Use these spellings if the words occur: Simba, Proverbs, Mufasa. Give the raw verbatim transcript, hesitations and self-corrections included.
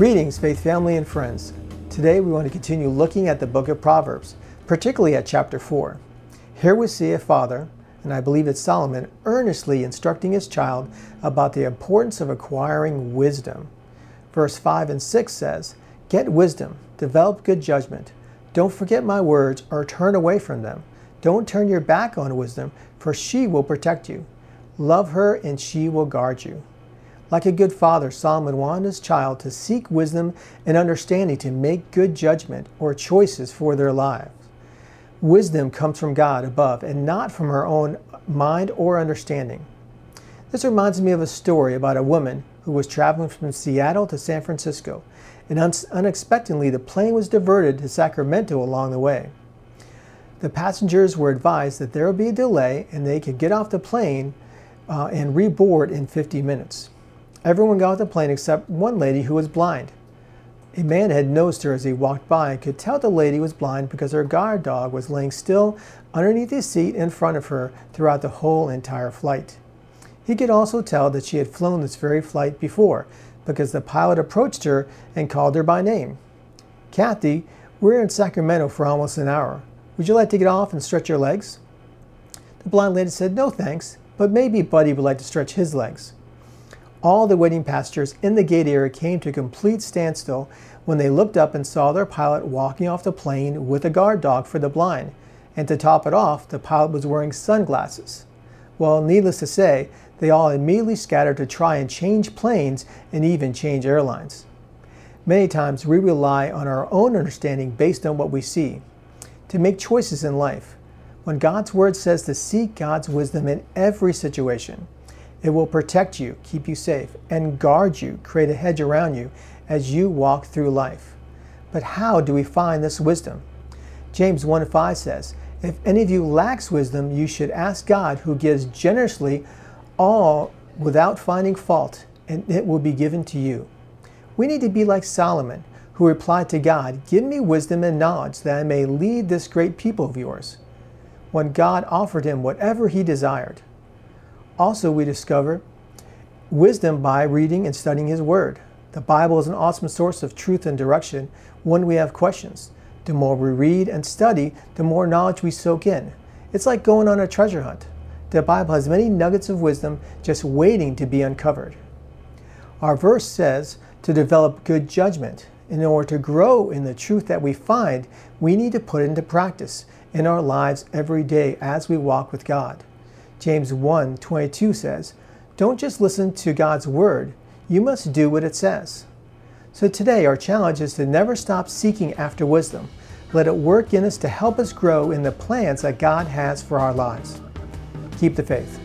Greetings, faith family and friends. Today we want to continue looking at the book of Proverbs, particularly at chapter four. Here we see a father, and I believe it's Solomon, earnestly instructing his child about the importance of acquiring wisdom. Verse five and six says, "Get wisdom, develop good judgment. Don't forget my words or turn away from them. Don't turn your back on wisdom, for she will protect you. Love her and she will guard you." Like a good father, Solomon wanted his child to seek wisdom and understanding to make good judgment or choices for their lives. Wisdom comes from God above and not from her own mind or understanding. This reminds me of a story about a woman who was traveling from Seattle to San Francisco, and un- unexpectedly the plane was diverted to Sacramento along the way. The passengers were advised that there would be a delay and they could get off the plane uh, and reboard in fifty minutes. Everyone got off the plane except one lady who was blind. A man had noticed her as he walked by and could tell the lady was blind because her guard dog was laying still underneath the seat in front of her throughout the whole entire flight. He could also tell that she had flown this very flight before because the pilot approached her and called her by name. "Kathy, we're in Sacramento for almost an hour. Would you like to get off and stretch your legs?" The blind lady said, "No thanks, but maybe Buddy would like to stretch his legs." All the waiting passengers in the gate area came to a complete standstill when they looked up and saw their pilot walking off the plane with a guard dog for the blind. And to top it off, the pilot was wearing sunglasses. Well, needless to say, they all immediately scattered to try and change planes and even change airlines. Many times we rely on our own understanding based on what we see to make choices in life, when God's Word says to seek God's wisdom in every situation. It will protect you, keep you safe, and guard you, create a hedge around you as you walk through life. But how do we find this wisdom? James one five says, "If any of you lacks wisdom, you should ask God, who gives generously all without finding fault, and it will be given to you." We need to be like Solomon, who replied to God, "Give me wisdom and knowledge that I may lead this great people of yours," when God offered him whatever he desired. Also, we discover wisdom by reading and studying His Word. The Bible is an awesome source of truth and direction when we have questions. The more we read and study, the more knowledge we soak in. It's like going on a treasure hunt. The Bible has many nuggets of wisdom just waiting to be uncovered. Our verse says to develop good judgment. In order to grow in the truth that we find, we need to put it into practice in our lives every day as we walk with God. James one twenty-two says, "Don't just listen to God's word, you must do what it says." So today our challenge is to never stop seeking after wisdom. Let it work in us to help us grow in the plans that God has for our lives. Keep the faith.